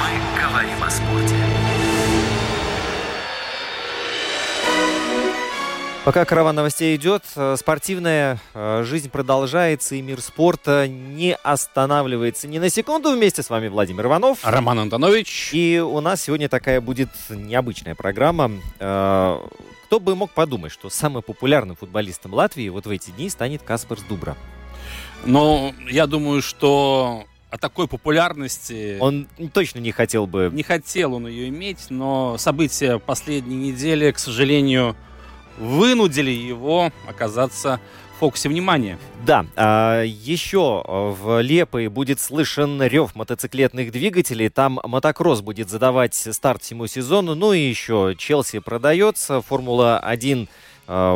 Мы говорим о спорте. Пока караван новостей идет, спортивная жизнь продолжается, и мир спорта не останавливается ни на секунду. Вместе с вами Владимир Иванов. Роман Антонович. И у нас сегодня такая будет необычная программа. Кто бы мог подумать, что самым популярным футболистом Латвии вот в эти дни станет Каспарс Дубра. Ну, я думаю, что о такой популярности... Он точно не хотел бы... Не хотел он ее иметь, но события последней недели, к сожалению... вынудили его оказаться в фокусе внимания. Да, еще в Лиепае будет слышен рев мотоциклетных двигателей. Там мотокросс будет задавать старт всему сезону. Ну и еще Челси продается. Формула-1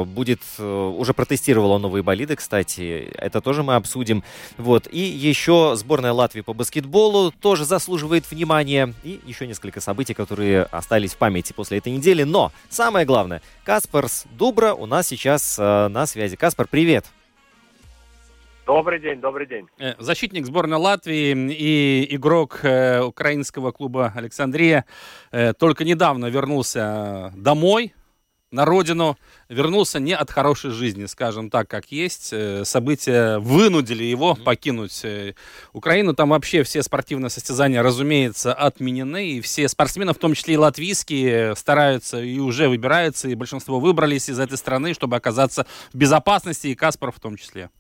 будет... Уже протестировала новые болиды, кстати. Это тоже мы обсудим. Вот. И еще сборная Латвии по баскетболу тоже заслуживает внимания. И еще несколько событий, которые остались в памяти после этой недели. Но самое главное, Каспарс Дубра у нас сейчас на связи. Каспар, привет! Добрый день, добрый день. Защитник сборной Латвии и игрок украинского клуба «Александрия» только недавно вернулся домой, на родину, вернулся не от хорошей жизни, скажем так, как есть. События вынудили его покинуть Украину. Там вообще все спортивные состязания, разумеется, отменены. И все спортсмены, в том числе и латвийские, стараются и уже выбираются. И большинство выбрались из этой страны, чтобы оказаться в безопасности. И Каспар в том числе.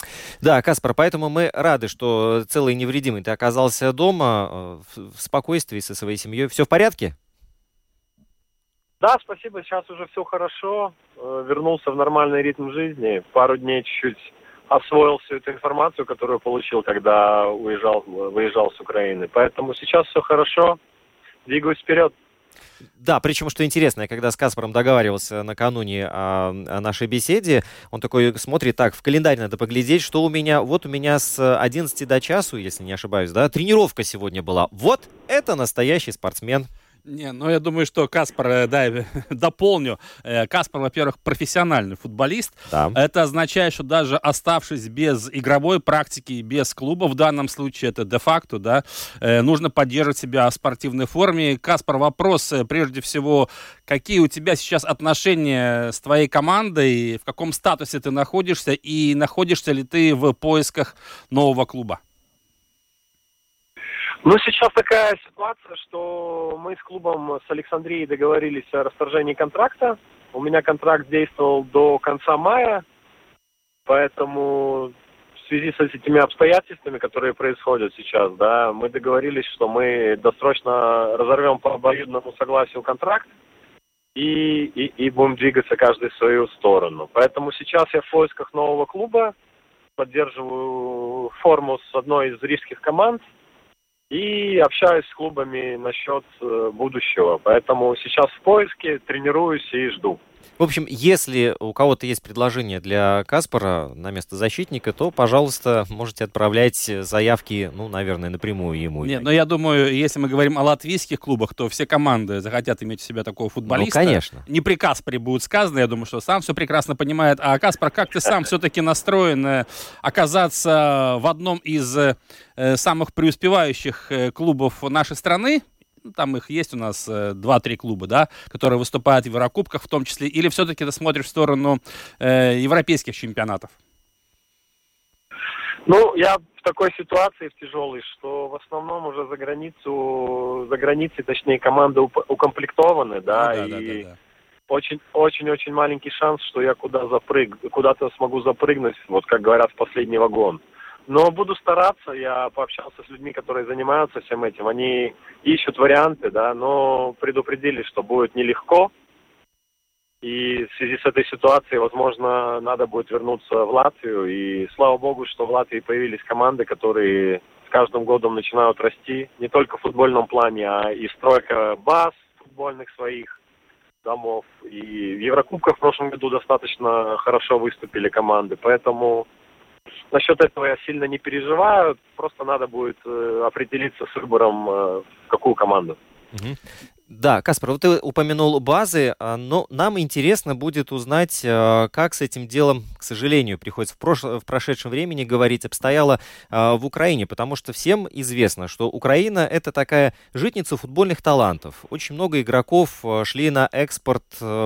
Да, Каспар, поэтому мы рады, что целый и невредимый ты оказался дома в спокойствии со своей семьей. Все в порядке? Да, спасибо, сейчас уже все хорошо, вернулся в нормальный ритм жизни, пару дней чуть-чуть освоил всю эту информацию, которую получил, когда выезжал с Украины, поэтому сейчас все хорошо, двигаюсь вперед. Да, причем, что интересно, я когда с Каспаром договаривался накануне о нашей беседе, он такой смотрит, так, в календарь надо поглядеть, что у меня, вот у меня с 11 до часу, если не ошибаюсь, да, тренировка сегодня была, вот это настоящий спортсмен. Не, ну я думаю, что Каспар, да, дополню. Каспар, во-первых, профессиональный футболист. Да. Это означает, что даже оставшись без игровой практики и без клуба, в данном случае это де-факто, да, нужно поддерживать себя в спортивной форме. Каспар, вопрос, прежде всего, какие у тебя сейчас отношения с твоей командой, в каком статусе ты находишься и находишься ли ты в поисках нового клуба? Ну, сейчас такая ситуация, что мы с клубом, с Александрией договорились о расторжении контракта. У меня контракт действовал до конца мая, поэтому в связи с этими обстоятельствами, которые происходят сейчас, да, мы договорились, что мы досрочно разорвем по обоюдному согласию контракт и будем двигаться каждый в свою сторону. Поэтому сейчас я в поисках нового клуба, поддерживаю форму с одной из рижских команд, и общаюсь с клубами насчет будущего. Поэтому сейчас в поиске, тренируюсь и жду. В общем, если у кого-то есть предложение для Каспара на место защитника, то, пожалуйста, можете отправлять заявки, ну, наверное, напрямую ему. Нет, но я думаю, если мы говорим о латвийских клубах, то все команды захотят иметь у себя такого футболиста. Ну, конечно. Не при Каспаре будет сказано, я думаю, что сам все прекрасно понимает. А, Каспар, как ты сам все-таки настроен оказаться в одном из самых преуспевающих клубов нашей страны? Там их есть у нас 2-3 клуба, да, которые выступают в Еврокубках в том числе. Или все-таки ты смотришь в сторону европейских чемпионатов? Ну, я в такой ситуации, в тяжелой, что в основном уже за границей, команды укомплектованы, да, да. Очень-очень маленький шанс, что я куда-то смогу запрыгнуть, вот как говорят, в последний вагон. Но буду стараться, я пообщался с людьми, которые занимаются всем этим, они ищут варианты, да, но предупредили, что будет нелегко, и в связи с этой ситуацией, возможно, надо будет вернуться в Латвию, и слава богу, что в Латвии появились команды, которые с каждым годом начинают расти, не только в футбольном плане, а и стройка баз футбольных своих домов, и в Еврокубках в прошлом году достаточно хорошо выступили команды, поэтому... Насчет этого я сильно не переживаю, просто надо будет определиться с выбором, в какую команду. Угу. Да, Каспар, вот ты упомянул базы, но нам интересно будет узнать, как с этим делом, к сожалению, приходится в прошедшем времени говорить, обстояло в Украине, потому что всем известно, что Украина — это такая житница футбольных талантов. Очень много игроков шли на экспорт,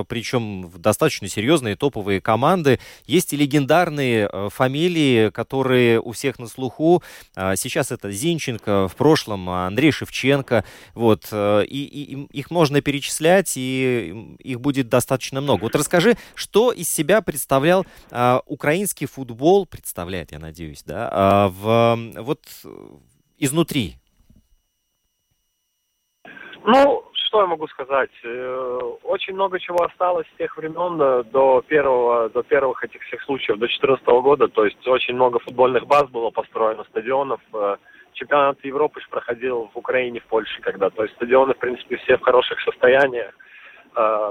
причем в достаточно серьезные топовые команды. Есть и легендарные фамилии, которые у всех на слуху. Сейчас это Зинченко, в прошлом Андрей Шевченко, вот, и их можно перечислять, и их будет достаточно много. Вот расскажи, что из себя представлял украинский футбол, представляет, я надеюсь, да, вот изнутри? Ну, что я могу сказать? Очень много чего осталось с тех времен до первых этих всех случаев, до 2014 года. То есть очень много футбольных баз было построено, стадионов. Чемпионат Европы же проходил в Украине, в Польше когда. То есть стадионы, в принципе, все в хороших состояниях.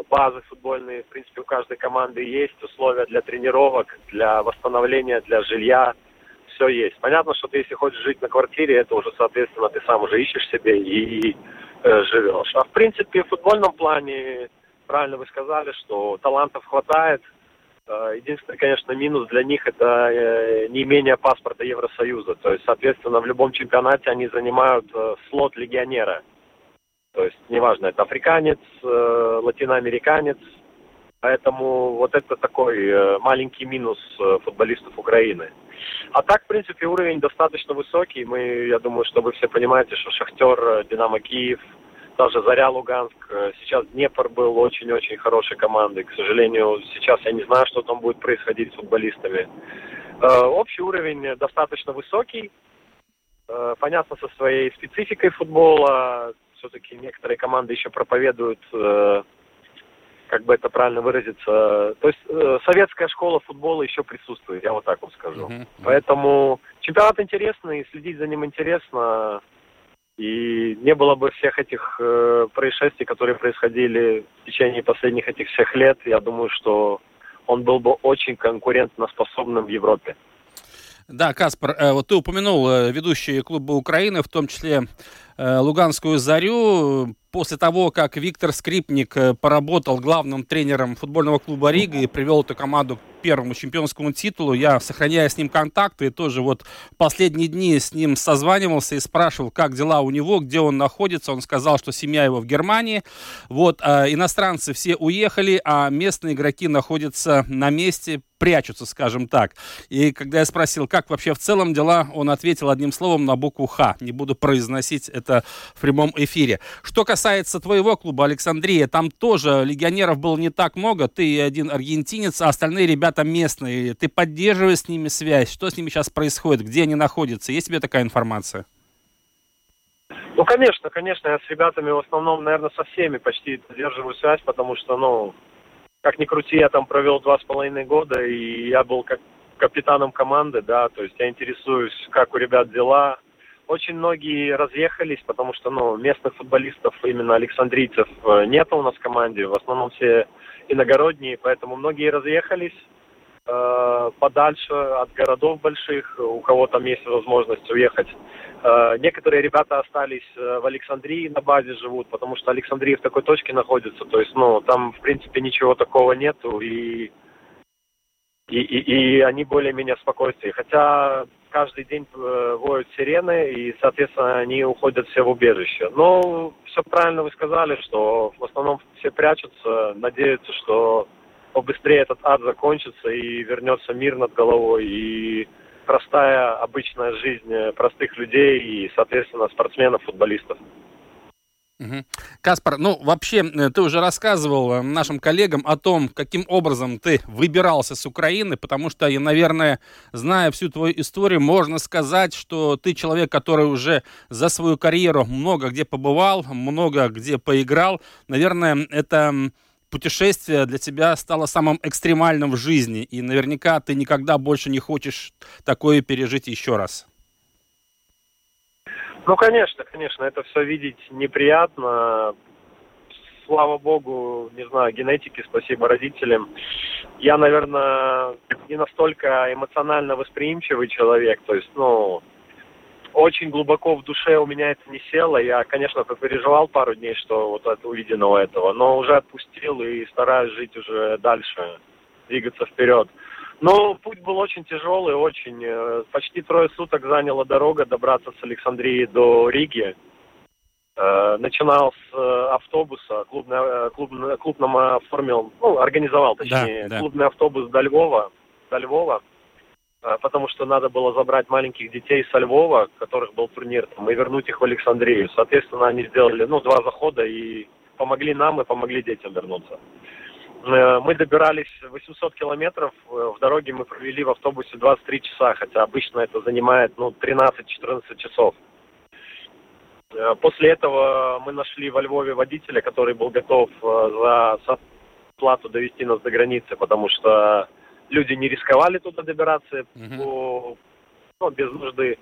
Базы футбольные, в принципе, у каждой команды есть. Условия для тренировок, для восстановления, для жилья. Все есть. Понятно, что ты, если хочешь жить на квартире, это уже, соответственно, ты сам уже ищешь себе и живешь. А в принципе, в футбольном плане, правильно вы сказали, что талантов хватает. Единственный, конечно, минус для них — это неимение паспорта Евросоюза. То есть, соответственно, в любом чемпионате они занимают слот легионера. То есть, неважно, это африканец, латиноамериканец. Поэтому вот это такой маленький минус футболистов Украины. А так, в принципе, уровень достаточно высокий. Мы, я думаю, что вы все понимаете, что Шахтер, Динамо Киев, даже Заря, Луганск. Сейчас Днепр был очень-очень хорошей командой. К сожалению, сейчас я не знаю, что там будет происходить с футболистами. Общий уровень достаточно высокий. Понятно, со своей спецификой футбола. Все-таки некоторые команды еще проповедуют, как бы это правильно выразиться. То есть советская школа футбола еще присутствует, я вот так вот скажу. Поэтому чемпионат интересный, следить за ним интересно. И не было бы всех этих происшествий, которые происходили в течение последних этих всех лет, я думаю, что он был бы очень конкурентоспособным в Европе. Да, Каспар, вот ты упомянул ведущие клубы Украины, в том числе Луганскую «Зарю». После того, как Виктор Скрипник поработал главным тренером футбольного клуба «Рига» и привел эту команду к первому чемпионскому титулу, я, сохраняя с ним контакты, тоже вот последние дни с ним созванивался и спрашивал, как дела у него, где он находится. Он сказал, что семья его в Германии. Вот, иностранцы все уехали, а местные игроки находятся на месте, прячутся, скажем так. И когда я спросил, как вообще в целом дела, он ответил одним словом на букву «Х». Не буду произносить это в прямом эфире. Что касается твоего клуба, Александрия, там тоже легионеров было не так много. Ты один аргентинец, а остальные ребята местные. Ты поддерживаешь с ними связь? Что с ними сейчас происходит? Где они находятся? Есть тебе такая информация? Ну, конечно. Я с ребятами в основном, наверное, со всеми почти поддерживаю связь, потому что, как ни крути, я там провел 2,5 года, и я был как капитаном команды, да, то есть я интересуюсь, как у ребят дела. Очень многие разъехались, потому что, местных футболистов, именно александрийцев, нет у нас в команде. В основном все иногородние, поэтому многие разъехались подальше от городов больших, у кого там есть возможность уехать. Некоторые ребята остались в Александрии, на базе живут, потому что Александрия в такой точке находится. То есть, там, в принципе, ничего такого нету, и они более-менее в спокойствии. Хотя каждый день воют сирены, и, соответственно, они уходят все в убежище. Но все правильно вы сказали, что в основном все прячутся, надеются, что побыстрее этот ад закончится и вернется мир над головой, и простая, обычная жизнь простых людей и, соответственно, спортсменов, футболистов. Угу. Каспар, ну вообще ты уже рассказывал нашим коллегам о том, каким образом ты выбирался с Украины, потому что, я, наверное, зная всю твою историю, можно сказать, что ты человек, который уже за свою карьеру много где побывал, много где поиграл. Наверное, это путешествие для тебя стало самым экстремальным в жизни, и наверняка ты никогда больше не хочешь такое пережить еще раз. Ну, конечно, это все видеть неприятно. Слава богу, не знаю, генетике, спасибо родителям. Я, наверное, не настолько эмоционально восприимчивый человек. То есть, очень глубоко в душе у меня это не село. Я, конечно, попереживал пару дней, что вот это увиденного этого, но уже отпустил и стараюсь жить уже дальше, двигаться вперед. Но путь был очень тяжелый, очень. Почти 3 суток заняла дорога добраться с Александрии до Риги. Начинал с автобуса, клубным оформил, организовал, точнее, да. Клубный автобус до Львова, потому что надо было забрать маленьких детей со Львова, у которых был турнир, и вернуть их в Александрию. Соответственно, они сделали 2 захода и помогли нам, и помогли детям вернуться. Мы добирались 800 километров, в дороге мы провели в автобусе 23 часа, хотя обычно это занимает 13-14 часов. После этого мы нашли во Львове водителя, который был готов за плату довести нас до границы, потому что люди не рисковали туда добираться без нужды.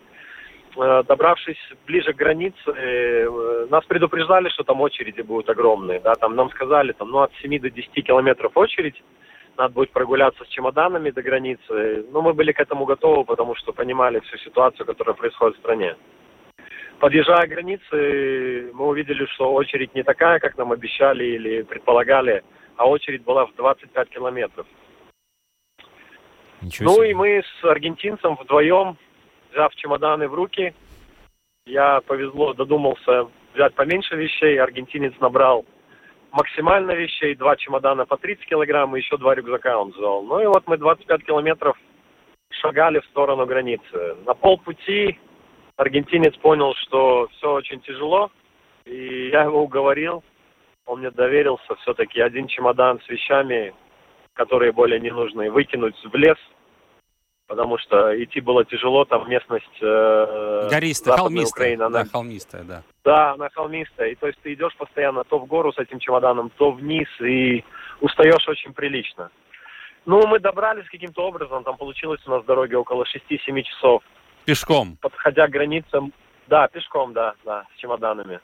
Добравшись ближе к границе, нас предупреждали, что там очереди будут огромные. Да, там нам сказали, от 7 до 10 километров очередь. Надо будет прогуляться с чемоданами до границы. Но мы были к этому готовы, потому что понимали всю ситуацию, которая происходит в стране. Подъезжая к границе, мы увидели, что очередь не такая, как нам обещали или предполагали, а очередь была в 25 километров. И мы с аргентинцем вдвоем, взяв чемоданы в руки, я повезло, додумался взять поменьше вещей. Аргентинец набрал максимально вещей, 2 чемодана по 30 килограмм и еще 2 рюкзака он взял. Ну и вот мы 25 километров шагали в сторону границы. На полпути аргентинец понял, что все очень тяжело, и я его уговорил. Он мне доверился все-таки 1 чемодан с вещами, которые более не нужны, выкинуть в лес, потому что идти было тяжело, там местность гористая, холмистая, холмистая. Да, она холмистая, и то есть ты идешь постоянно то в гору с этим чемоданом, то вниз, и устаешь очень прилично. Мы добрались каким-то образом, там получилось у нас в дороге около 6-7 часов. Пешком? Подходя к границам, да, пешком, да, с чемоданами.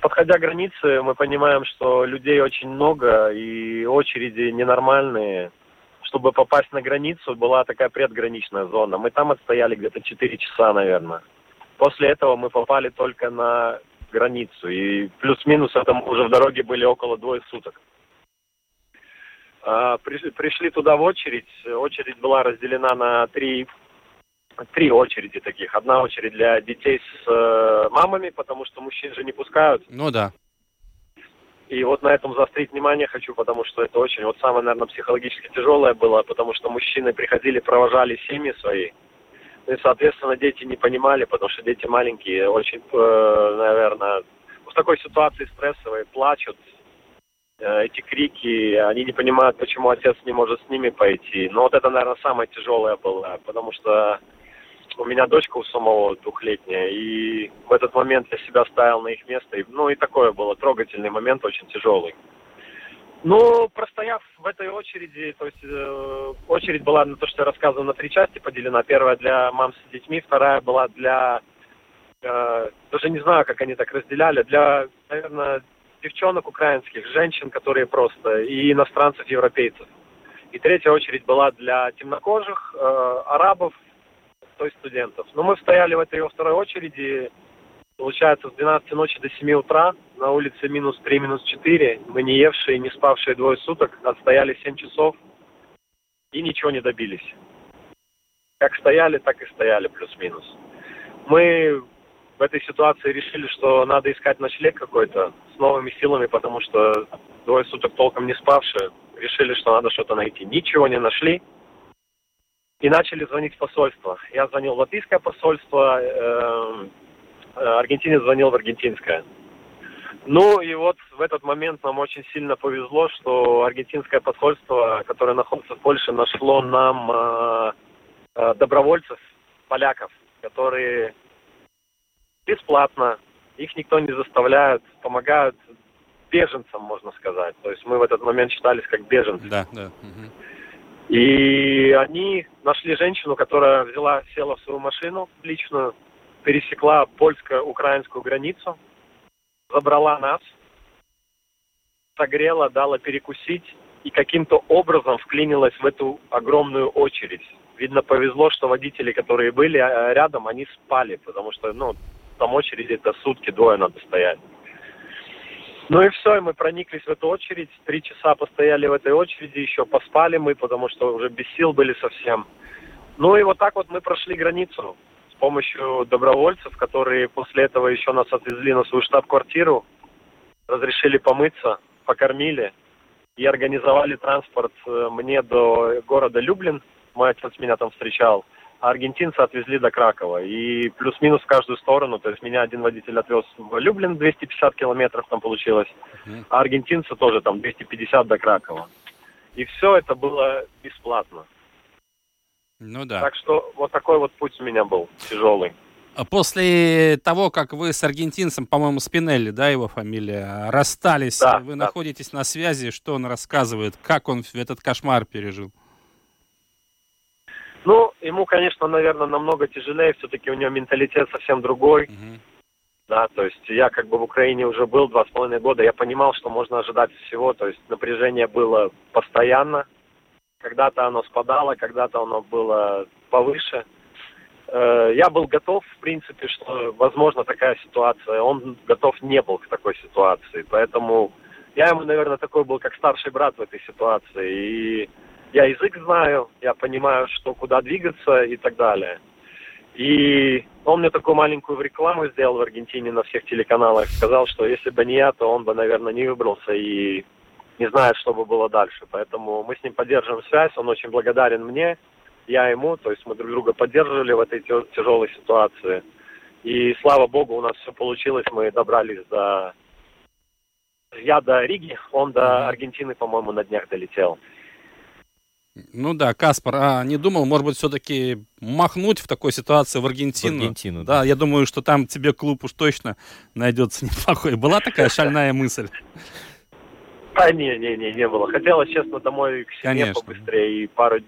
Подходя к границе, мы понимаем, что людей очень много, и очереди ненормальные. Чтобы попасть на границу, была такая предграничная зона. Мы там отстояли где-то 4 часа, наверное. После этого мы попали только на границу. И плюс-минус это мы уже в дороге были около 2 суток. Пришли туда в очередь. Очередь была разделена на три очереди таких. Одна очередь для детей с мамами, потому что мужчин же не пускают. Ну да. И вот на этом заострить внимание хочу, потому что это очень, самое, наверное, психологически тяжелое было, потому что мужчины приходили, провожали семьи свои, и, соответственно, дети не понимали, потому что дети маленькие, очень, наверное, в такой ситуации стрессовые, плачут, эти крики, они не понимают, почему отец не может с ними пойти. Но вот это, наверное, самое тяжелое было, потому что у меня дочка у самого 2-летняя, и в этот момент я себя ставил на их место. И такое было, трогательный момент, очень тяжелый. Простояв в этой очереди, то есть очередь была, на то, что я рассказывал, на 3 части поделена. Первая для мам с детьми, вторая была для, даже не знаю, как они так разделяли, для, наверное, девчонок украинских, женщин, которые просто, и иностранцев, европейцев. И 3-я очередь была для темнокожих, арабов, то есть студентов. Мы стояли в этой во 2-й очереди, получается, с 12 ночи до 7 утра, на улице минус 3, минус 4, мы не евшие, не спавшие 2 суток, отстояли 7 часов и ничего не добились. Как стояли, так и стояли, плюс-минус. Мы в этой ситуации решили, что надо искать ночлег какой-то с новыми силами, потому что 2 суток толком не спавшие, решили, что надо что-то найти. Ничего не нашли. И начали звонить в посольство. Я звонил в латвийское посольство, аргентинец звонил в аргентинское. Ну и вот в этот момент нам очень сильно повезло, что аргентинское посольство, которое находится в Польше, нашло нам добровольцев, поляков, которые бесплатно, их никто не заставляет, помогают беженцам, можно сказать. То есть мы в этот момент считались как беженцы. Да, да. Угу. И они нашли женщину, которая взяла, села в свою машину личную, пересекла польско-украинскую границу, забрала нас, согрела, дала перекусить и каким-то образом вклинилась в эту огромную очередь. Видно, повезло, что водители, которые были рядом, они спали, потому что, ну, там очередь это сутки, двое надо стоять. Ну и все, и мы прониклись в эту очередь, 3 часа постояли в этой очереди, еще поспали мы, потому что уже без сил были совсем. Ну и вот так вот мы прошли границу с помощью добровольцев, которые после этого еще нас отвезли на свою штаб-квартиру, разрешили помыться, покормили и организовали транспорт мне до города Люблин. Мой отец меня там встречал, а аргентинцы отвезли до Кракова. И плюс-минус в каждую сторону, то есть меня один водитель отвез в Люблин, 250 километров там получилось, а аргентинцы тоже там 250 до Кракова. И все это было бесплатно. Ну да. Так что вот такой вот путь у меня был, тяжелый. После того, как вы с аргентинцем, по-моему, Спинелли, да, его фамилия, расстались, да, вы находитесь на связи, что он рассказывает, как он этот кошмар пережил? Ну, ему, конечно, наверное, намного тяжелее, все-таки у него менталитет совсем другой. Mm-hmm. Да, то есть я как бы в Украине уже был 2,5 года, я понимал, что можно ожидать всего, то есть напряжение было постоянно. Когда-то оно спадало, когда-то оно было повыше. Я был готов, в принципе, что возможно такая ситуация. Он готов не был к такой ситуации, поэтому я ему, наверное, такой был, как старший брат в этой ситуации, и... Я язык знаю, я понимаю, что куда двигаться и так далее. И он мне такую маленькую рекламу сделал в Аргентине на всех телеканалах. Сказал, что если бы не я, то он бы, наверное, не выбрался и не знает, что бы было дальше. Поэтому мы с ним поддерживаем связь, он очень благодарен мне, я ему. То есть мы друг друга поддерживали в этой тяжелой ситуации. И слава богу, у нас все получилось, мы добрались до... Я до Риги, он до Аргентины, по-моему, на днях долетел. Ну да, Каспар, не думал, может быть, все-таки махнуть в такой ситуации в Аргентину? В Аргентину, да. Да, я думаю, что там тебе клуб уж точно найдется неплохой. Была такая шальная мысль? Да, не было. Хотелось, честно, домой к себе побыстрее и пару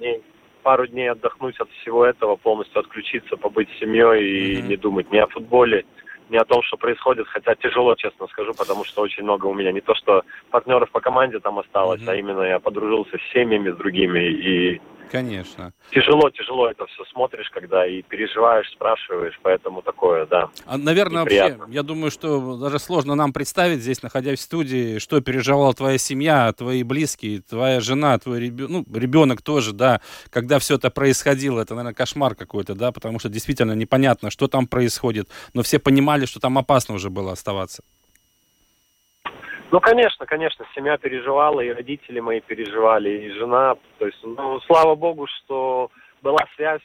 дней отдохнуть от всего этого, полностью отключиться, побыть с семьей и не думать ни о футболе, ни о том, что происходит. Хотя тяжело, честно скажу, потому что очень много у меня не то, что партнеров по команде там осталось, а именно я подружился с семьями, с другими. И конечно. Тяжело это все смотришь, когда и переживаешь, спрашиваешь, поэтому такое, да. А, наверное, неприятно. Вообще, я думаю, что даже сложно нам представить здесь, находясь в студии, что переживала твоя семья, твои близкие, твоя жена, твой ребенок тоже, да, когда все это происходило. Это, наверное, кошмар какой-то, да, потому что действительно непонятно, что там происходит, но все понимали, что там опасно уже было оставаться. Ну, конечно, семья переживала, и родители мои переживали, и жена. То есть, ну, слава богу, что была связь,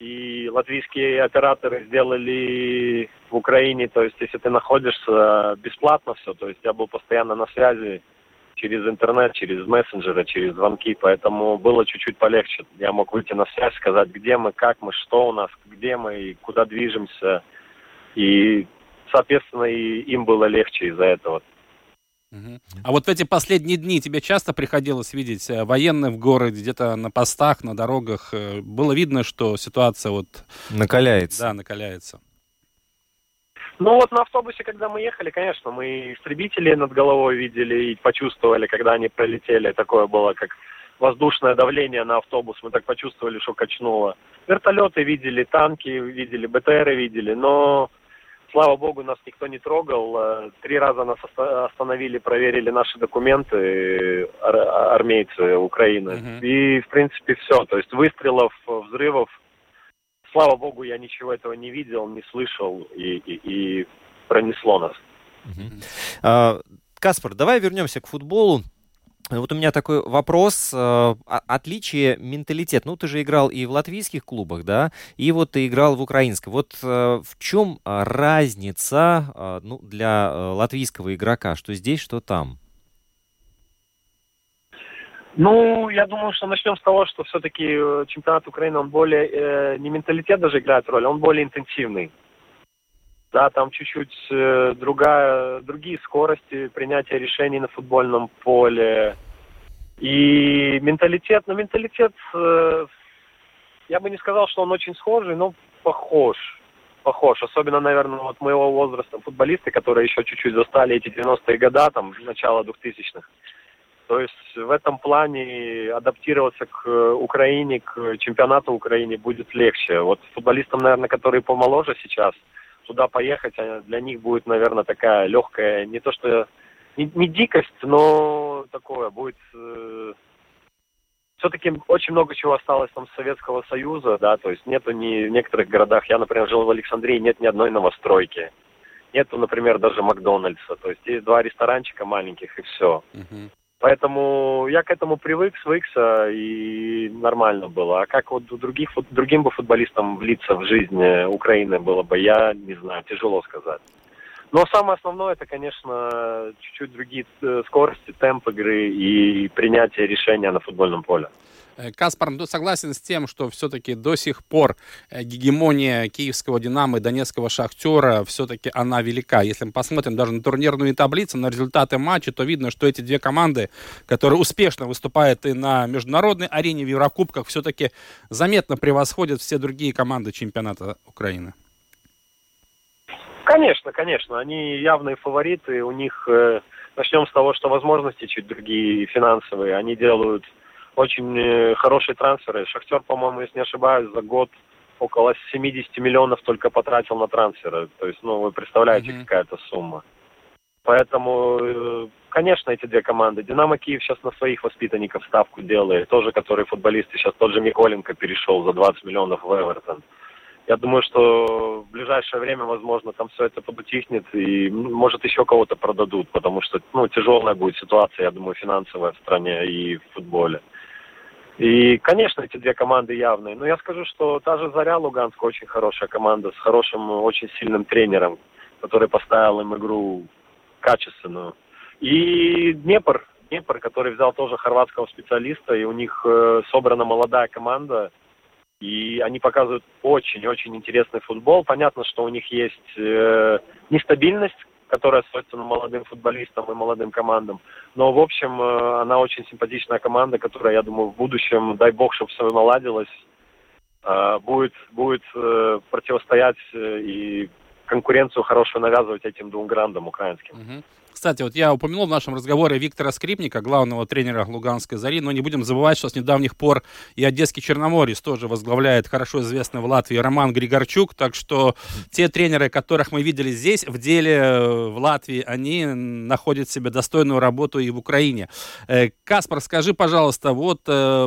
и латвийские операторы сделали в Украине, то есть, если ты находишься, бесплатно все, то есть, я был постоянно на связи через интернет, через мессенджеры, через звонки, поэтому было чуть-чуть полегче. Я мог выйти на связь, сказать, где мы, как мы, что у нас, где мы, и куда движемся, и, соответственно, и им было легче из-за этого. А вот в эти последние дни тебе часто приходилось видеть военных в городе, где-то на постах, на дорогах? Было видно, что ситуация вот... Накаляется. Да, накаляется. Ну вот на автобусе, когда мы ехали, конечно, мы истребители над головой видели и почувствовали, когда они пролетели. Такое было, как воздушное давление на автобус. Мы так почувствовали, что качнуло. Вертолеты видели, танки видели, БТРы видели, но... Слава богу, нас никто не трогал. 3 раза нас остановили, проверили наши документы, армейцы Украины. И, в принципе, все. То есть выстрелов, взрывов, слава богу, я ничего этого не видел, не слышал, и пронесло нас. Каспар, давай вернемся к футболу. Понятно. Вот у меня такой вопрос. Отличие менталитета. Ну, ты же играл и в латвийских клубах, да, и вот ты играл в украинском. Вот в чем разница для латвийского игрока, что здесь, что там? Ну, я думаю, что начнем с того, что все-таки чемпионат Украины, он более, не менталитет даже играет роль, он более интенсивный. Да, там чуть-чуть другие скорости принятия решений на футбольном поле. И менталитет, я бы не сказал, что он очень схожий, но похож. Особенно, наверное, вот моего возраста футболисты, которые еще чуть-чуть застали эти 90-е года, там, начало 2000-х. То есть в этом плане адаптироваться к Украине, к чемпионату Украины будет легче. Вот футболистам, наверное, которые помоложе сейчас, туда поехать, для них будет, наверное, такая легкая, не то что... Не дикость, но такое будет... Все-таки очень много чего осталось там с Советского Союза, да, то есть нету ни в некоторых городах, я, например, жил в Александрии, нет ни одной новостройки. Нету, например, даже Макдональдса, то есть есть два ресторанчика маленьких и все. Uh-huh. Поэтому я к этому привык, свыкся, и нормально было. А как вот другим бы футболистам влиться в жизнь Украины было бы, я не знаю, тяжело сказать. Но самое основное, это, конечно, чуть-чуть другие скорости, темп игры и принятие решения на футбольном поле. Каспар, ну, согласен с тем, что все-таки до сих пор гегемония киевского «Динамо» и донецкого «Шахтера», все-таки она велика. Если мы посмотрим даже на турнирную таблицу, на результаты матча, то видно, что эти две команды, которые успешно выступают и на международной арене, в Еврокубках, все-таки заметно превосходят все другие команды чемпионата Украины. Конечно. Они явные фавориты. У них, начнем с того, что возможности чуть другие, финансовые. Они делают... Очень хорошие трансферы. Шахтер, по-моему, если не ошибаюсь, за год около 70 миллионов только потратил на трансферы. То есть, ну, вы представляете, какая-то сумма. Поэтому, конечно, эти две команды. «Динамо Киев» сейчас на своих воспитанников ставку делает. Тоже, которые футболисты. Сейчас тот же Миколенко перешел за 20 миллионов в Эвертон. Я думаю, что в ближайшее время, возможно, там все это подутихнет. И, может, еще кого-то продадут. Потому что, ну, тяжелая будет ситуация, я думаю, финансовая в стране и в футболе. И, конечно, эти две команды явные. Но я скажу, что та же «Заря» Луганская очень хорошая команда с хорошим, очень сильным тренером, который поставил им игру качественную. И Днепр, который взял тоже хорватского специалиста, и у них собрана молодая команда. И они показывают очень-очень интересный футбол. Понятно, что у них есть нестабильность, которая свойственна молодым футболистам и молодым командам. Но, в общем, она очень симпатичная команда, которая, я думаю, в будущем, дай бог, чтобы все наладилось, будет противостоять и конкуренцию хорошую навязывать этим двум грандам украинским. Угу. Кстати, вот я упомянул в нашем разговоре Виктора Скрипника, главного тренера Луганской «Зари», но не будем забывать, что с недавних пор и одесский «Черноморец» тоже возглавляет хорошо известный в Латвии Роман Григорчук, так что те тренеры, которых мы видели здесь, в деле в Латвии, они находят себе достойную работу и в Украине. Каспар, скажи, пожалуйста, вот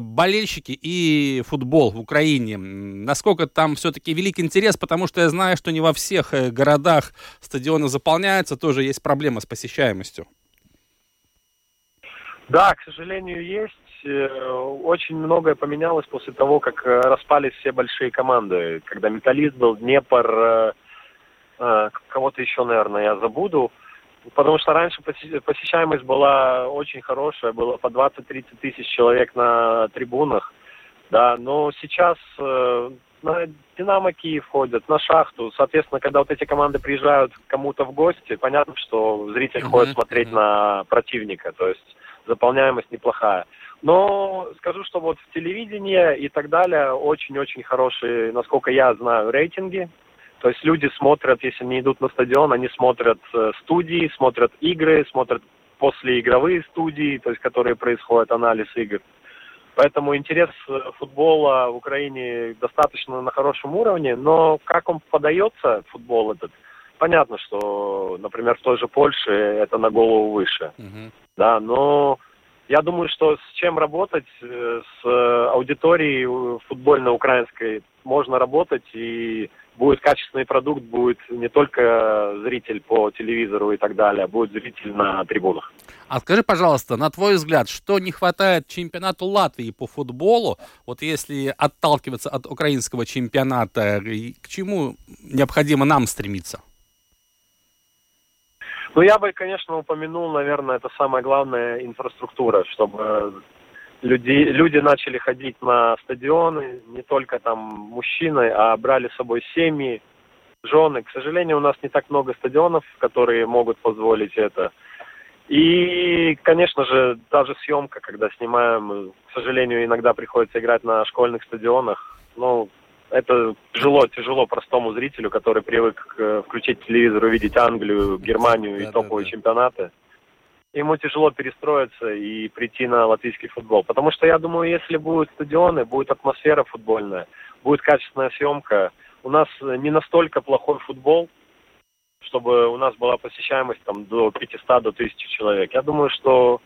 болельщики и футбол в Украине, насколько там все-таки велик интерес, потому что я знаю, что не во всех городах стадионы заполняются, тоже есть проблема с посещением. Да, к сожалению, есть. Очень многое поменялось после того, как распались все большие команды. Когда «Металлист» был, «Днепр», кого-то еще, наверное, я забуду. Потому что раньше посещаемость была очень хорошая, было по 20-30 тысяч человек на трибунах. Да, но сейчас на «Динамо Киев» ходят, на «Шахту». Соответственно, когда вот эти команды приезжают кому-то в гости, понятно, что зритель ходит смотреть на противника. То есть заполняемость неплохая. Но скажу, что вот в телевидении и так далее очень-очень хорошие, насколько я знаю, рейтинги. То есть люди смотрят, если не идут на стадион, они смотрят студии, смотрят игры, смотрят послеигровые студии, то есть которые происходят анализ игр. Поэтому интерес футбола в Украине достаточно на хорошем уровне, но как он подается, футбол этот, понятно, что, например, в той же Польше это на голову выше. Да, но я думаю, что с чем работать, с аудиторией футбольно-украинской можно работать, и будет качественный продукт, будет не только зритель по телевизору и так далее, а будет зритель на трибунах. А скажи, пожалуйста, на твой взгляд, что не хватает чемпионату Латвии по футболу? Вот если отталкиваться от украинского чемпионата, к чему необходимо нам стремиться? Ну, я бы, конечно, упомянул, наверное, это самая главная инфраструктура, чтобы люди начали ходить на стадионы, не только там мужчины, а брали с собой семьи, жены. К сожалению, у нас не так много стадионов, которые могут позволить это. И, конечно же, та же съемка, когда снимаем, к сожалению, иногда приходится играть на школьных стадионах. Ну, это тяжело простому зрителю, который привык включить телевизор, увидеть Англию, Германию и топовые чемпионаты. Ему тяжело перестроиться и прийти на латвийский футбол. Потому что, я думаю, если будут стадионы, будет атмосфера футбольная, будет качественная съемка. У нас не настолько плохой футбол, чтобы у нас была посещаемость там, до 500, до 1000 человек. Я думаю, что,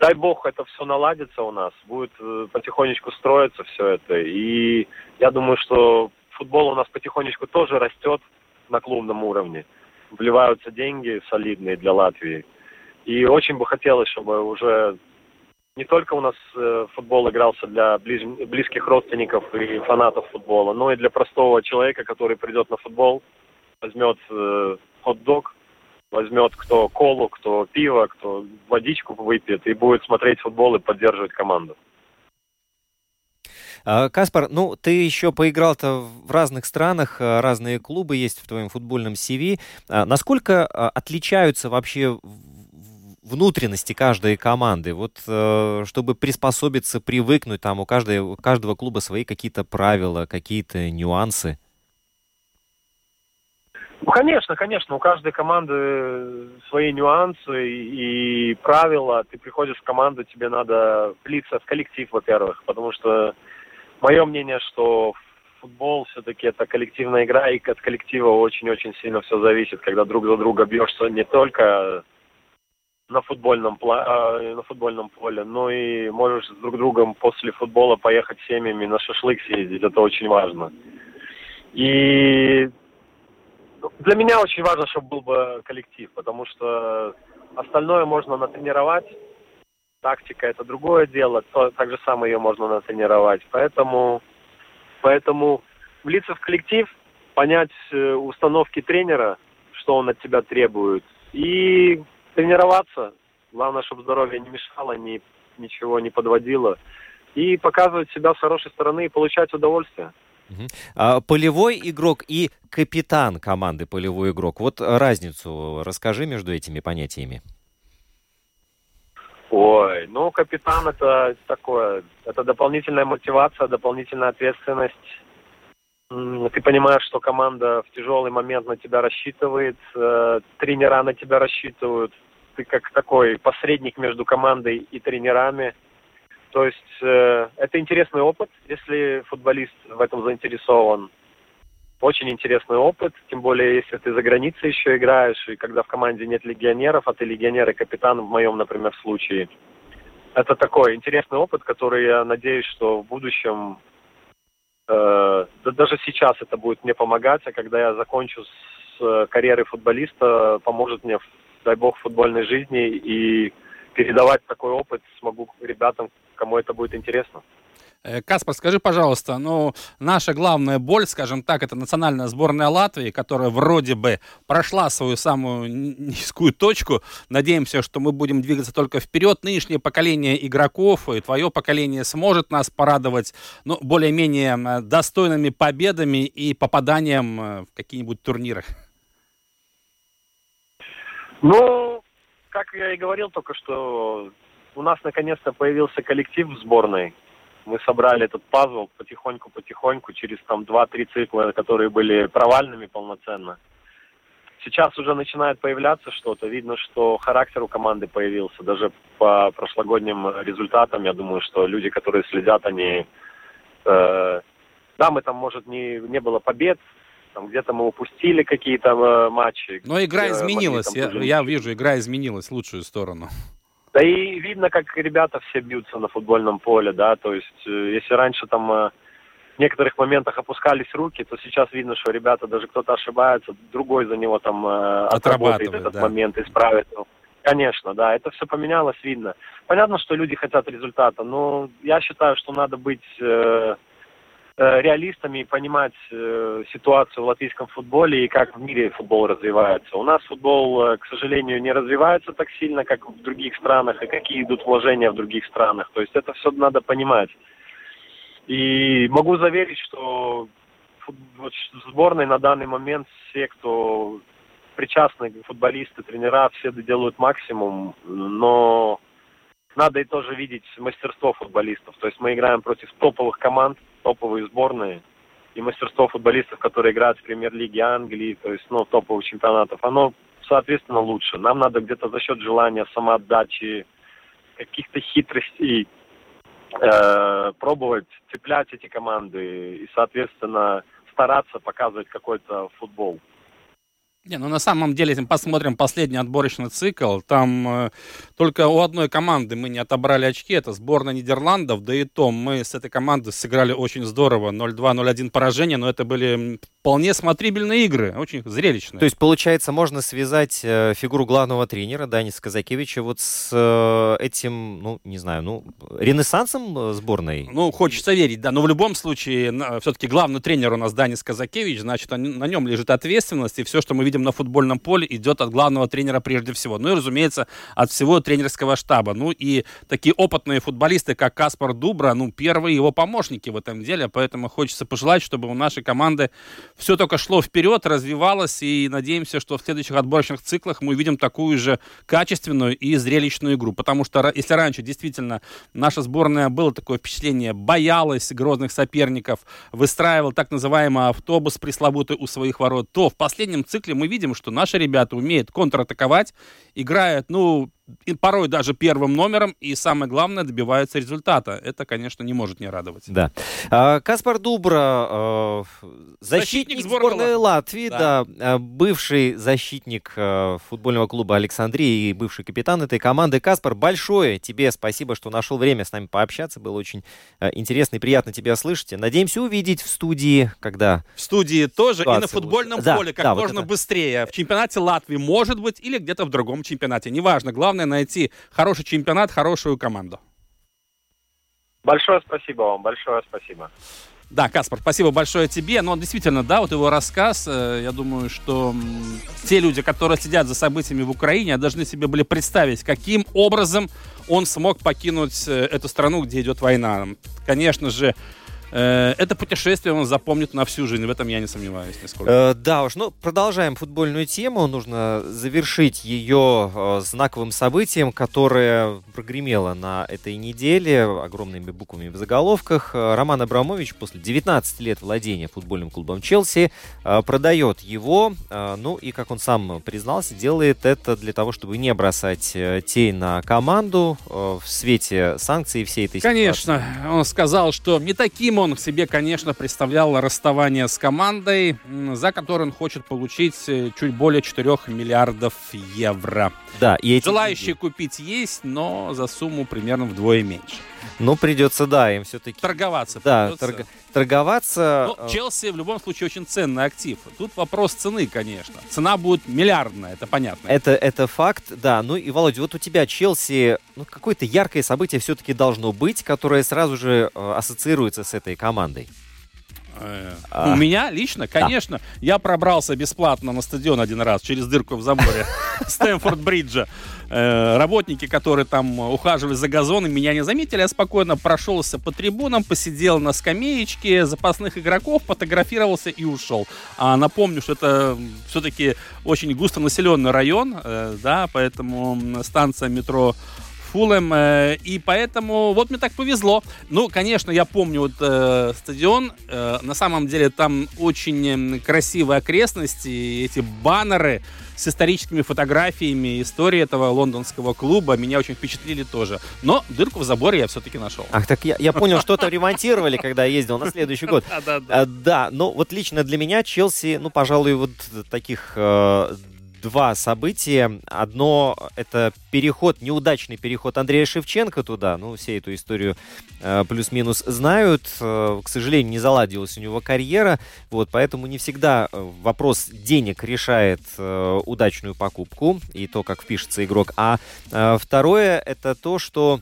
дай бог, это все наладится у нас, будет потихонечку строиться все это. И я думаю, что футбол у нас потихонечку тоже растет на клубном уровне. Вливаются деньги солидные для Латвии. И очень бы хотелось, чтобы уже не только у нас футбол игрался для близких родственников и фанатов футбола, но и для простого человека, который придет на футбол, возьмет хот-дог, возьмет кто колу, кто пиво, кто водичку выпьет и будет смотреть футбол и поддерживать команду. Каспар, ну ты еще поиграл-то в разных странах, разные клубы есть в твоем футбольном CV. Насколько отличаются вообще внутренности каждой команды, вот чтобы приспособиться, привыкнуть, там у каждого клуба свои какие-то правила, какие-то нюансы? Ну, конечно, у каждой команды свои нюансы и правила. Ты приходишь в команду, тебе надо влиться в коллектив, во-первых, потому что мое мнение, что футбол все-таки это коллективная игра, и от коллектива очень-очень сильно все зависит, когда друг за друга бьешься не только на футбольном поле, но и можешь с друг другом после футбола поехать с семьями на шашлык съездить, это очень важно. И для меня очень важно, чтобы был бы коллектив, потому что остальное можно натренировать, тактика это другое дело, так же самое ее можно натренировать, поэтому влиться в коллектив, понять установки тренера, что он от тебя требует, и тренироваться, главное, чтобы здоровье не мешало, ничего не подводило, и показывать себя с хорошей стороны и получать удовольствие. Полевой игрок и капитан команды полевой игрок. Вот разницу расскажи между этими понятиями. Ой, ну капитан это такое, это дополнительная мотивация, дополнительная ответственность. Ты понимаешь, что команда в тяжелый момент на тебя рассчитывает, тренера на тебя рассчитывают. Ты как такой посредник между командой и тренерами. То есть это интересный опыт, если футболист в этом заинтересован. Очень интересный опыт, тем более, если ты за границей еще играешь, и когда в команде нет легионеров, а ты легионер и капитан в моем, например, случае. Это такой интересный опыт, который, я надеюсь, что в будущем... Да даже сейчас это будет мне помогать, а когда я закончу с карьерой футболиста, поможет мне, дай бог, в футбольной жизни, и передавать такой опыт смогу ребятам, кому это будет интересно. Каспар, скажи, пожалуйста, наша главная боль, скажем так, это национальная сборная Латвии, которая вроде бы прошла свою самую низкую точку. Надеемся, что мы будем двигаться только вперед. Нынешнее поколение игроков и твое поколение сможет нас порадовать более-менее достойными победами и попаданием в какие-нибудь турниры. Как я и говорил только что, у нас наконец-то появился коллектив в сборной. Мы собрали этот пазл потихоньку, через там 2-3 цикла, которые были провальными полноценно. Сейчас уже начинает появляться что-то. Видно, что характер у команды появился. Даже по прошлогодним результатам, я думаю, что люди, которые следят, они... Да, мы там, может, не было побед, там где-то мы упустили какие-то матчи. Но игра изменилась. Я вижу, игра изменилась в лучшую сторону. Да и видно, как ребята все бьются на футбольном поле, да, то есть, если раньше там в некоторых моментах опускались руки, то сейчас видно, что ребята, даже кто-то ошибается, другой за него там отработает этот момент, исправит. Конечно, да, это все поменялось, видно. Понятно, что люди хотят результата, но я считаю, что надо быть реалистами и понимать ситуацию в латвийском футболе и как в мире футбол развивается. У нас футбол, к сожалению, не развивается так сильно, как в других странах, и какие идут вложения в других странах. То есть это все надо понимать. И могу заверить, что в сборной на данный момент все, кто причастны, футболисты, тренера, все делают максимум, но надо и тоже видеть мастерство футболистов. То есть мы играем против топовых команд, топовые сборные, и мастерство футболистов, которые играют в премьер-лиге Англии, то есть, ну, топовых чемпионатов, оно, соответственно, лучше. Нам надо где-то за счет желания, самоотдачи, каких-то хитростей пробовать цеплять эти команды и, соответственно, стараться показывать какой-то футбол. Не, ну на самом деле, если мы посмотрим последний отборочный цикл, там только у одной команды мы не отобрали очки, это сборная Нидерландов, да и то мы с этой командой сыграли очень здорово, 0-2-0-1 поражение, но это были вполне смотрибельные игры, очень зрелищные. То есть, получается, можно связать фигуру главного тренера Даниса Казакевича вот с этим, ну, не знаю, ну, ренессансом сборной? Ну, хочется верить, да, но в любом случае, все-таки главный тренер у нас Данис Казакевич, значит, на нем лежит ответственность, и все, что мы видим на футбольном поле, идет от главного тренера прежде всего. Ну и, разумеется, от всего тренерского штаба. Ну и такие опытные футболисты, как Каспар Дубра, ну, первые его помощники в этом деле. Поэтому хочется пожелать, чтобы у нашей команды все только шло вперед, развивалось. И надеемся, что в следующих отборочных циклах мы увидим такую же качественную и зрелищную игру. Потому что если раньше действительно наша сборная, было такое впечатление, боялась грозных соперников, выстраивала так называемый автобус пресловутый у своих ворот, то в последнем цикле мы видим, что наши ребята умеют контратаковать, играют, ну, порой даже первым номером, и самое главное, добиваются результата. Это, конечно, не может не радовать. Да. Каспар Дубра, защитник сборной Латвии, да, бывший защитник футбольного клуба Александрии и бывший капитан этой команды. Каспар, большое тебе спасибо, что нашел время с нами пообщаться. Было очень интересно и приятно тебя слышать. Надеемся увидеть в студии, когда... В студии тоже и на футбольном поле, как можно быстрее. В чемпионате Латвии, может быть, или где-то в другом чемпионате. Неважно, главное найти хороший чемпионат, хорошую команду. Большое спасибо вам, большое спасибо. Да, Каспар, спасибо большое тебе. Но действительно, да, вот его рассказ, я думаю, что те люди, которые следят за событиями в Украине, должны себе были представить, каким образом он смог покинуть эту страну, где идет война. Конечно же, это путешествие он запомнит на всю жизнь, в этом я не сомневаюсь нисколько. Да уж, ну продолжаем футбольную тему, нужно завершить ее знаковым событием, которое прогремело на этой неделе огромными буквами в заголовках. Роман Абрамович после 19 лет владения футбольным клубом Челси продает его, ну и, как он сам признался, делает это для того, чтобы не бросать тень на команду в свете санкций всей этой ситуации. Конечно, он сказал, что не таким он себе, конечно, представлял расставание с командой, за которое он хочет получить чуть более 4 миллиардов евро. Да, и желающие купить есть, но за сумму примерно вдвое меньше. Ну, придется, да, им все-таки... Торговаться придется. Да, торговаться... Но Челси в любом случае очень ценный актив. Тут вопрос цены, конечно. Цена будет миллиардная, это понятно. Это факт, да. Ну и, Володя, вот у тебя Челси... Ну, какое-то яркое событие все-таки должно быть, которое сразу же ассоциируется с этой командой. У меня лично, конечно, я пробрался бесплатно на стадион один раз через дырку в заборе Стэнфорд-Бриджа. Работники, которые там ухаживали за газоном, меня не заметили. Я спокойно прошелся по трибунам, посидел на скамеечке запасных игроков, фотографировался и ушел. Напомню, что это все-таки очень густонаселенный район, да, поэтому станция метро Фулэм, и поэтому вот мне так повезло. Ну, конечно, я помню вот стадион. На самом деле там очень красивые окрестности, эти баннеры с историческими фотографиями, истории этого лондонского клуба меня очень впечатлили тоже. Но дырку в заборе я все-таки нашел. Ах, так я понял, что-то ремонтировали, когда ездил на следующий год. Да, но вот лично для меня Челси, ну, пожалуй, вот таких... два события. Одно – это переход, неудачный переход Андрея Шевченко туда. Ну, все эту историю плюс-минус знают. К сожалению, не заладилась у него карьера. Вот, поэтому не всегда вопрос денег решает удачную покупку и то, как впишется игрок. А второе – это то, что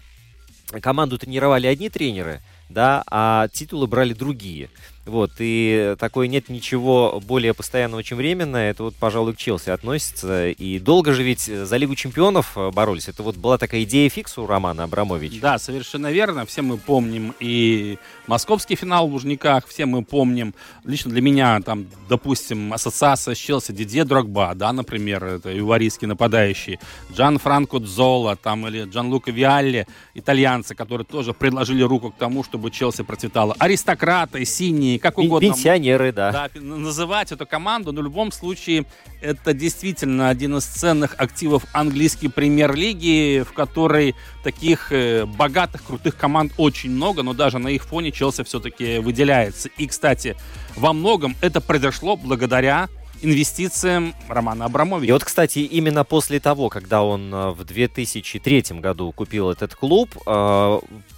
команду тренировали одни тренеры, да, а титулы брали другие. Вот, и такое нет ничего более постоянного, чем временное. Это вот, пожалуй, к Челси относится. И долго же ведь за Лигу чемпионов боролись. Это вот была такая идея фикс у Романа Абрамовича. Да, совершенно верно. Все мы помним и московский финал в Лужниках. Все мы помним, лично для меня, там, допустим, ассоциация с Челси Дидье Дрогба, да, например, это иварийский нападающий. Джанфранко Дзола, там, или Джанлука Виалли, итальянцы, которые тоже предложили руку к тому, чтобы Челси процветала. Аристократы, синие, как угодно. Пенсионеры, да. Да, называть эту команду, но в любом случае это действительно один из ценных активов английской премьер-лиги, в которой таких богатых, крутых команд очень много, но даже на их фоне Челси все-таки выделяется. И, кстати, во многом это произошло благодаря инвестициям Романа Абрамовича. И вот, кстати, именно после того, когда он в 2003 году купил этот клуб,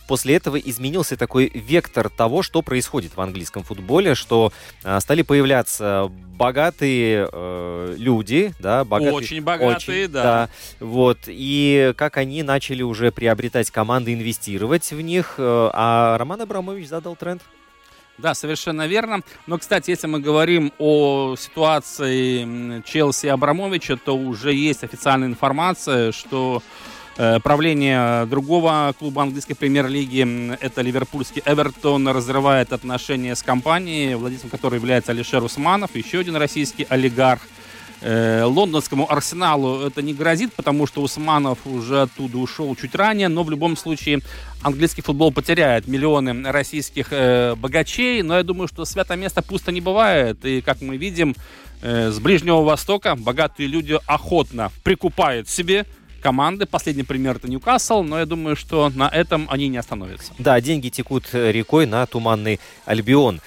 после этого изменился такой вектор того, что происходит в английском футболе, что стали появляться богатые люди, да, богатые, очень богатые, очень, да. Вот, и как они начали уже приобретать команды, инвестировать в них, а Роман Абрамович задал тренд. Да, совершенно верно. Но, кстати, если мы говорим о ситуации Челси и Абрамовича, то уже есть официальная информация, что правление другого клуба английской премьер-лиги, это ливерпульский Эвертон, разрывает отношения с компанией, владельцем которой является Алишер Усманов, еще один российский олигарх. Лондонскому Арсеналу это не грозит, потому что Усманов уже оттуда ушел чуть ранее, но в любом случае английский футбол потеряет миллионы российских богачей, но я думаю, что святое место пусто не бывает, и, как мы видим, с Ближнего Востока богатые люди охотно прикупают себе команды. Последний пример — это Ньюкасл, но я думаю, что на этом они не остановятся. Да, деньги текут рекой на Туманный Альбион.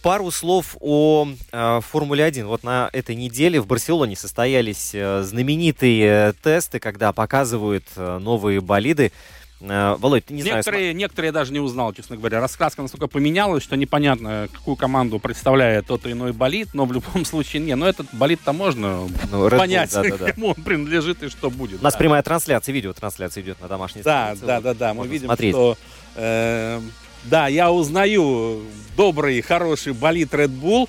Пару слов о Формуле-1. Вот на этой неделе в Барселоне состоялись знаменитые тесты, когда показывают новые болиды. Володь, ты не знаешь... Некоторые я даже не узнал, честно говоря. Раскраска настолько поменялась, что непонятно, какую команду представляет тот или иной болид, но в любом случае не. Но этот болид-то можно понять, Red Bull, да, кому он принадлежит и что будет. У нас прямая трансляция, видеотрансляция идет на домашней странице. Да. Мы видим, смотреть, что... Да, я узнаю добрый, хороший болид Red Bull.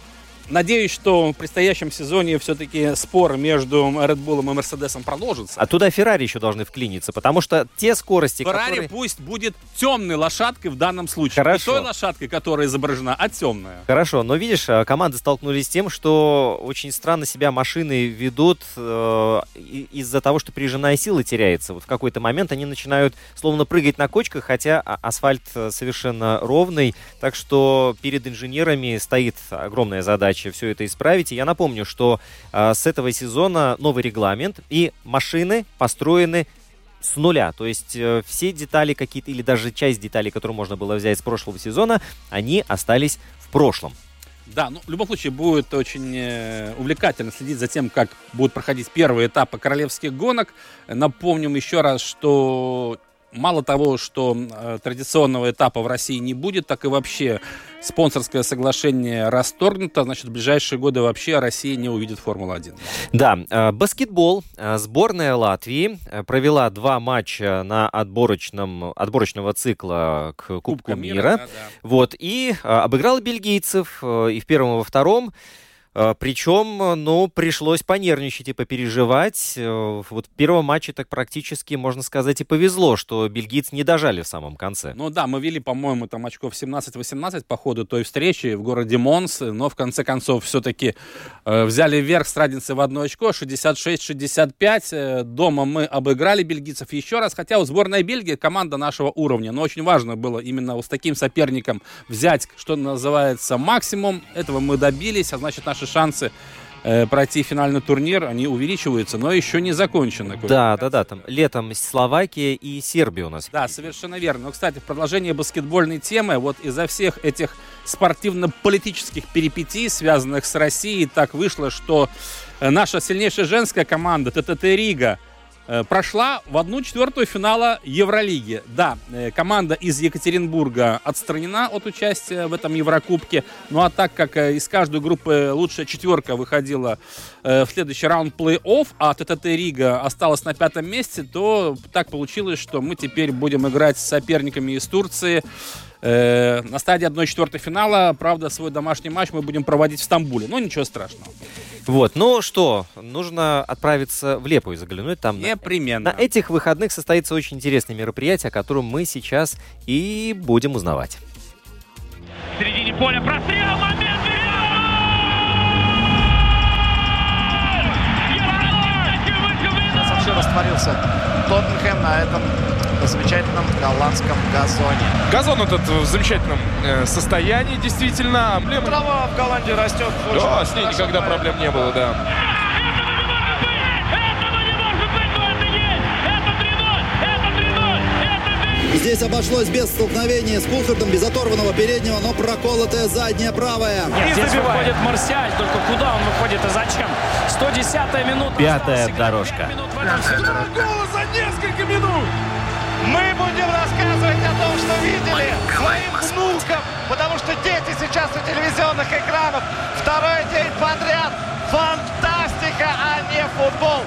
Надеюсь, что в предстоящем сезоне все-таки спор между Red Bull и Мерседесом продолжится. А туда Ferrari еще должны вклиниться, потому что те скорости, Ferrari, которые... Ferrari пусть будет темной лошадкой в данном случае. Хорошо. И той лошадкой, которая изображена, а темная. Хорошо, но видишь, команды столкнулись с тем, что очень странно себя машины ведут из-за того, что прижимная сила теряется. Вот в какой-то момент они начинают словно прыгать на кочках, хотя асфальт совершенно ровный. Так что перед инженерами стоит огромная задача все это исправить. И я напомню, что с этого сезона новый регламент, и машины построены с нуля. То есть все детали какие-то, или даже часть деталей, которую можно было взять с прошлого сезона, они остались в прошлом. Да, ну в любом случае будет очень увлекательно следить за тем, как будут проходить первые этапы королевских гонок. Напомним еще раз, что... Мало того, что традиционного этапа в России не будет, так и вообще спонсорское соглашение расторгнуто. Значит, в ближайшие годы вообще Россия не увидит Формулу-1. Да, баскетбол. Сборная Латвии провела два матча на отборочного цикла к Кубку мира. Да. Вот, и обыграла бельгийцев и в первом, и во втором. Причем, пришлось понервничать и попереживать. Вот в первом матче так практически, можно сказать, и повезло, что бельгийцы не дожали в самом конце. Ну да, мы вели, по-моему, там очков 17-18 по ходу той встречи в городе Монс, но в конце концов все-таки взяли вверх с разницей в одно очко, 66-65. Дома мы обыграли бельгийцев еще раз, хотя у сборной Бельгии команда нашего уровня, но очень важно было именно с таким соперником взять, что называется, максимум. Этого мы добились, а значит, наши шансы пройти финальный турнир, они увеличиваются, но еще не закончены. Да, там летом Словакия и Сербия у нас. Да, совершенно верно. Но, кстати, в продолжении баскетбольной темы, вот из-за всех этих спортивно-политических перипетий, связанных с Россией, так вышло, что наша сильнейшая женская команда ТТТ Рига прошла в 1/4 финала Евролиги. Да, команда из Екатеринбурга отстранена от участия в этом Еврокубке. Ну а так как из каждой группы лучшая четверка выходила в следующий раунд плей-офф, а ТТТ Рига осталась на 5-м месте, то так получилось, что мы теперь будем играть с соперниками из Турции на стадии 1/4 финала. Правда, свой домашний матч мы будем проводить в Стамбуле. Но ничего страшного. Вот, ну что, нужно отправиться в Лиепаю заглянуть. Там непременно. На этих выходных состоится очень интересное мероприятие, о котором мы сейчас и будем узнавать. В середине поля прострел, момент! Вообще растворился Тоттенхэм на этом замечательном голландском газоне. Газон этот в замечательном состоянии, действительно. Трава в Голландии растет. Да, с ней никогда проблем не было, да. Здесь обошлось без столкновения с Кулхардом, без оторванного переднего, но проколотая задняя правая. Нет, здесь выходит Марсиаль, только куда он выходит и зачем? 110-я минута. Пятая дорожка. Гол за несколько минут. Мы будем рассказывать о том, что видели своим внукам, потому что дети сейчас у телевизионных экранов. Второй день подряд. Фантастика, а не футбол.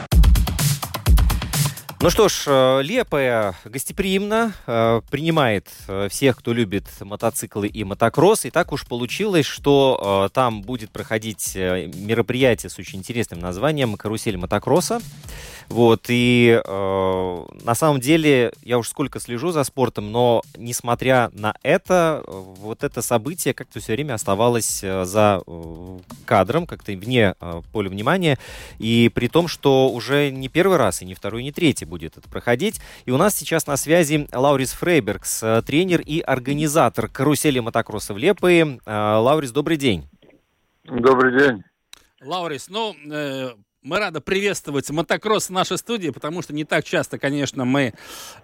Ну что ж, Лиепая гостеприимно принимает всех, кто любит мотоциклы и мотокросс. И так уж получилось, что там будет проходить мероприятие с очень интересным названием «Карусель мотокросса». Вот, и на самом деле, я уж сколько слежу за спортом, но несмотря на это, вот это событие как-то все время оставалось за кадром, как-то вне поля внимания. И при том, что уже не первый раз, и не второй, и не третий будет это проходить. И у нас сейчас на связи Лаурис Фрейбергс, тренер и организатор «Карусели мотокросса» в Лиепае. Лаурис, добрый день. Добрый день. Лаурис, ну, мы рады приветствовать мотокросс в нашей студии, потому что не так часто, конечно, мы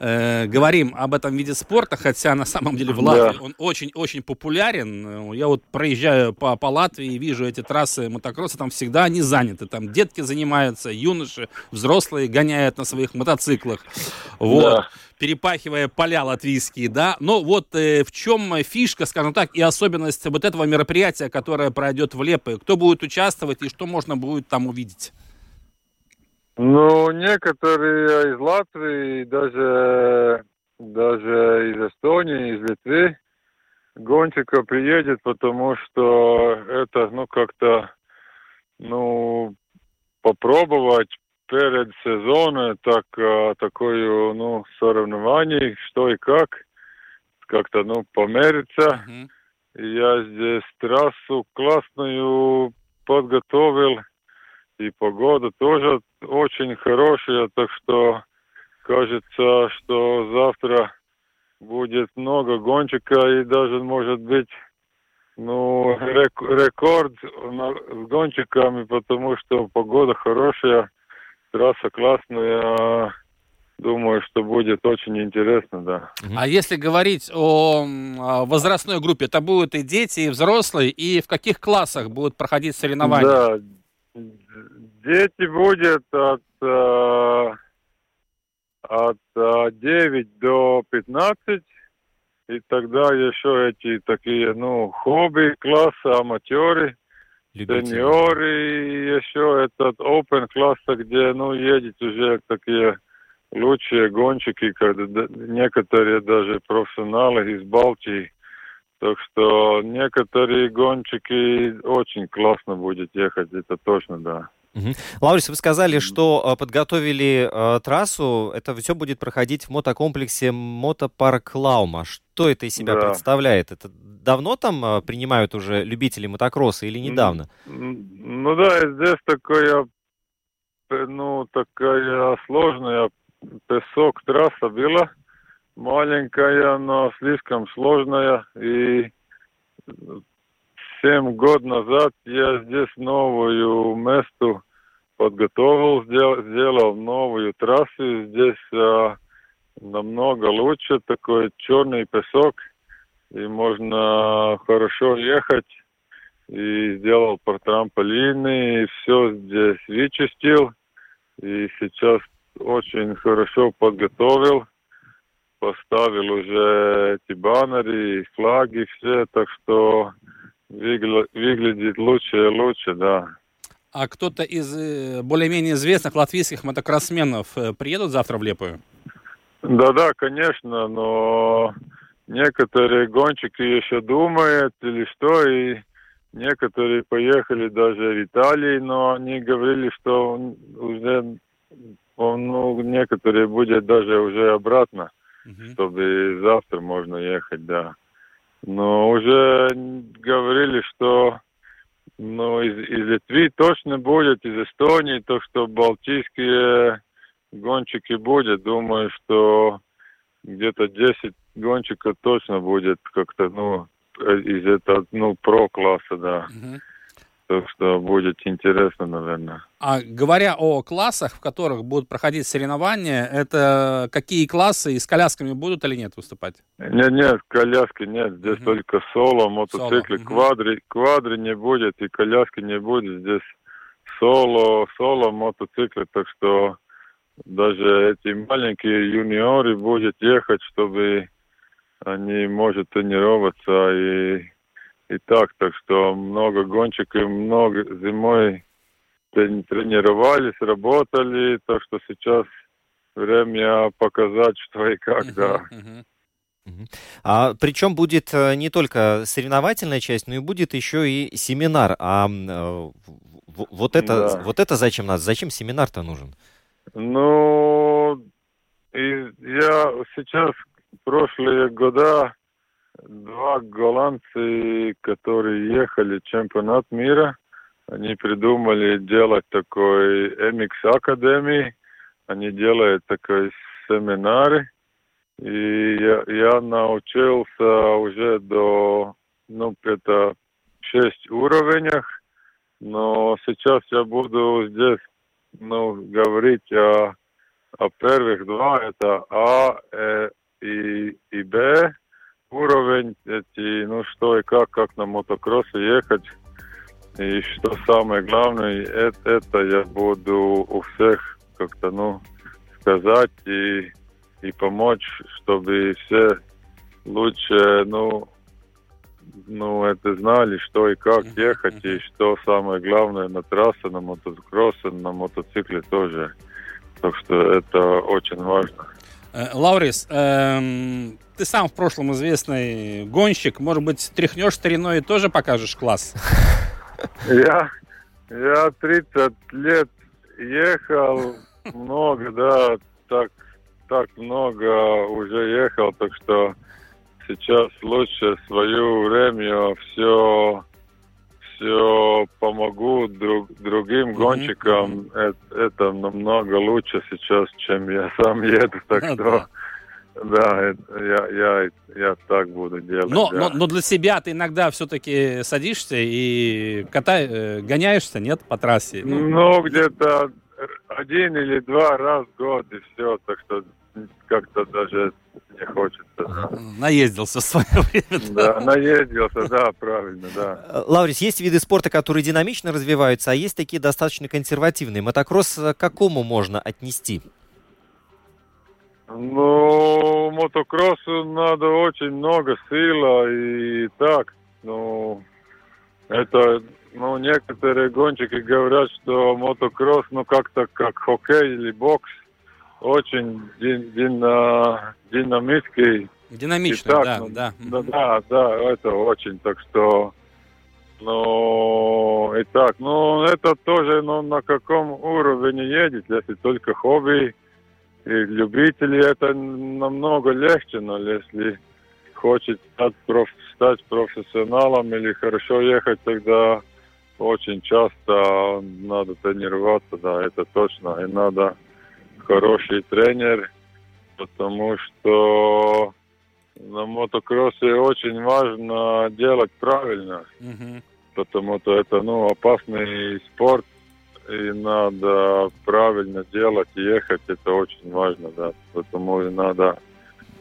говорим об этом виде спорта, хотя на самом деле в Латвии он очень-очень популярен. Я вот проезжаю по Латвии и вижу эти трассы мотокросса, там всегда они заняты. Там детки занимаются, юноши, взрослые гоняют на своих мотоциклах, вот, перепахивая поля латвийские, да. Но вот в чем фишка, скажем так, и особенность вот этого мероприятия, которое пройдет в Лиепае? Кто будет участвовать и что можно будет там увидеть? Ну, некоторые из Латвии, даже из Эстонии, из Литвы гонщика приедет, потому что это, ну, как-то, ну, попробовать перед сезоном такое, ну, соревнование, что и как-то, ну, помериться. Я здесь трассу классную подготовил. И погода тоже очень хорошая, так что кажется, что завтра будет много гонщика и даже может быть, ну, рекорд с гонщиками, потому что погода хорошая, трасса классная. Думаю, что будет очень интересно, да. А если говорить о возрастной группе, это будут и дети, и взрослые, и в каких классах будут проходить соревнования? Да. Дети будет от 9 до 15, и тогда еще эти такие, ну, хобби-классы, аматеры, сеньоры, и еще этот open-класс, где, ну, едут уже такие лучшие гонщики, некоторые даже профессионалы из Балтии. Так что некоторые гонщики очень классно будут ехать, это точно, да. Лаурис, вы сказали, что подготовили трассу, это все будет проходить в мотокомплексе «Мотопарк Лаума». Что это из себя представляет? Это давно там принимают уже любители мотокросса или недавно? Ну да, здесь такая сложная песок-трасса была. Маленькая, но слишком сложная. И 7 лет назад я здесь новую месту подготовил, сделал новую трассу. Здесь намного лучше, такой черный песок, и можно хорошо ехать. и сделал по трамплины, и все здесь вычистил. И сейчас очень хорошо подготовил, поставил уже эти баннеры, флаги, все, так что выглядит лучше и лучше, да. А кто-то из более-менее известных латвийских мотокроссменов приедут завтра в Лиепаю? Да-да, конечно, но некоторые гонщики еще думают или что, и некоторые поехали даже в Италию, но они говорили, что уже некоторые будет даже уже обратно, чтобы завтра можно ехать, да. Но уже говорили, что из Литвы точно будет, из Эстонии, так что балтийские гонщики будут. Думаю, что где-то 10 гонщиков точно будет как-то, из этого, про-класса, да. Так что будет интересно, наверное. А говоря о классах, в которых будут проходить соревнования, это какие классы и с колясками будут или нет выступать? Нет, коляски нет. Здесь только соло, мотоциклы, квадри не будет и коляски не будет. Здесь соло, мотоциклы, так что даже эти маленькие юниоры будут ехать, чтобы они могут тренироваться и так что много гонщиков, много зимой тренировались, работали, так что сейчас время показать, что и как, да. А причем будет не только соревновательная часть, но и будет еще и семинар. А вот это зачем нас? Зачем семинар-то нужен? Я сейчас прошлые года два голландцы, которые ехали в чемпионат мира, они придумали делать такой MX Академии, они делают такой семинары, и я научился уже до, это 6 уровней, но сейчас я буду здесь, говорить о первых два, это А и Б, уровень, что и как на мотокроссе ехать. И что самое главное, это я буду у всех как-то, сказать и помочь, чтобы все лучше, это знали, что и как ехать, и что самое главное на трассе, на мотокроссе, на мотоцикле тоже. Так что это очень важно. Лаурис, ты сам в прошлом известный гонщик. Может быть, тряхнешь стариной и тоже покажешь класс? Я 30 лет ехал, много, да, так много уже ехал, так что сейчас лучше свое время все помогу другим гонщикам. Это намного лучше сейчас, чем я сам еду, так что... Да, я так буду делать. Но для себя ты иногда все-таки садишься и гоняешься, нет, по трассе? Где-то один или два раз в год, и все, так что как-то даже не хочется. Да. Наездился в свое время. Да, наездился, да, правильно, да. Лаурис, есть виды спорта, которые динамично развиваются, а есть такие достаточно консервативные. Мотокросс к какому можно отнести? Мотокроссу надо очень много силы и так. Некоторые гонщики говорят, что мотокросс, как-то как хоккей или бокс, очень динамический. Динамичный, так, да, это очень, так что... это тоже, на каком уровне едет, если только хобби. И любители это намного легче, но если хочет стать профессионалом или хорошо ехать, тогда очень часто надо тренироваться, да, это точно. И надо хороший тренер, потому что на мотокроссе очень важно делать правильно, потому что это, опасный спорт. И надо правильно делать, ехать, это очень важно, да. Поэтому надо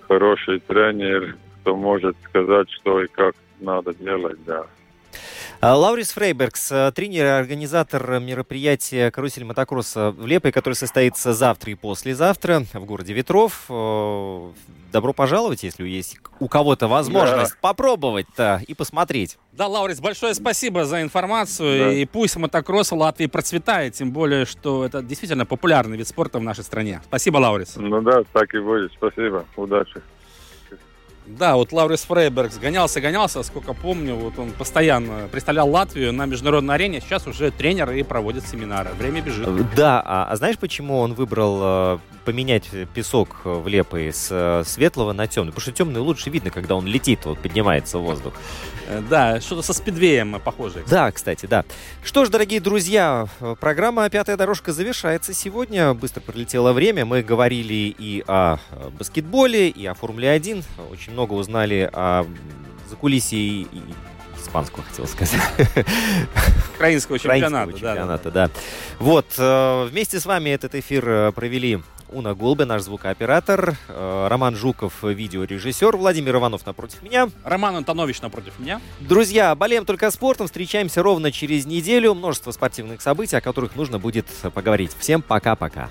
хороший тренер, кто может сказать, что и как надо делать, да. Лаурис Фрейбергс, тренер и организатор мероприятия «Карусель мотокросса» в Лиепае, который состоится завтра и послезавтра в городе Ветров. Добро пожаловать, если есть у кого-то возможность попробовать-то и посмотреть. Да, Лаурис, большое спасибо за информацию. Да. И пусть мотокросс в Латвии процветает, тем более, что это действительно популярный вид спорта в нашей стране. Спасибо, Лаурис. Ну да, так и будет. Спасибо. Удачи. Да, вот Лаурис Фрейбергс гонялся, сколько помню, вот он постоянно представлял Латвию на международной арене, сейчас уже тренер и проводит семинары. Время бежит. Да, а знаешь, почему он выбрал поменять песок в Лиепае с светлого на темный? Потому что темный лучше видно, когда он летит, вот поднимается в воздух. Да, что-то со спидвеем похоже. Да, кстати, да. Что ж, дорогие друзья, программа «Пятая дорожка» завершается сегодня. Быстро пролетело время. Мы говорили и о баскетболе, и о Формуле-1. Очень много узнали о закулисье и испанского, хотел сказать. Украинского чемпионата, да. Вот, вместе с вами этот эфир провели Уна Голбе, наш звукооператор, Роман Жуков, видеорежиссер, Владимир Иванов напротив меня. Роман Антонович напротив меня. Друзья, болеем только спортом, встречаемся ровно через неделю. Множество спортивных событий, о которых нужно будет поговорить. Всем пока-пока.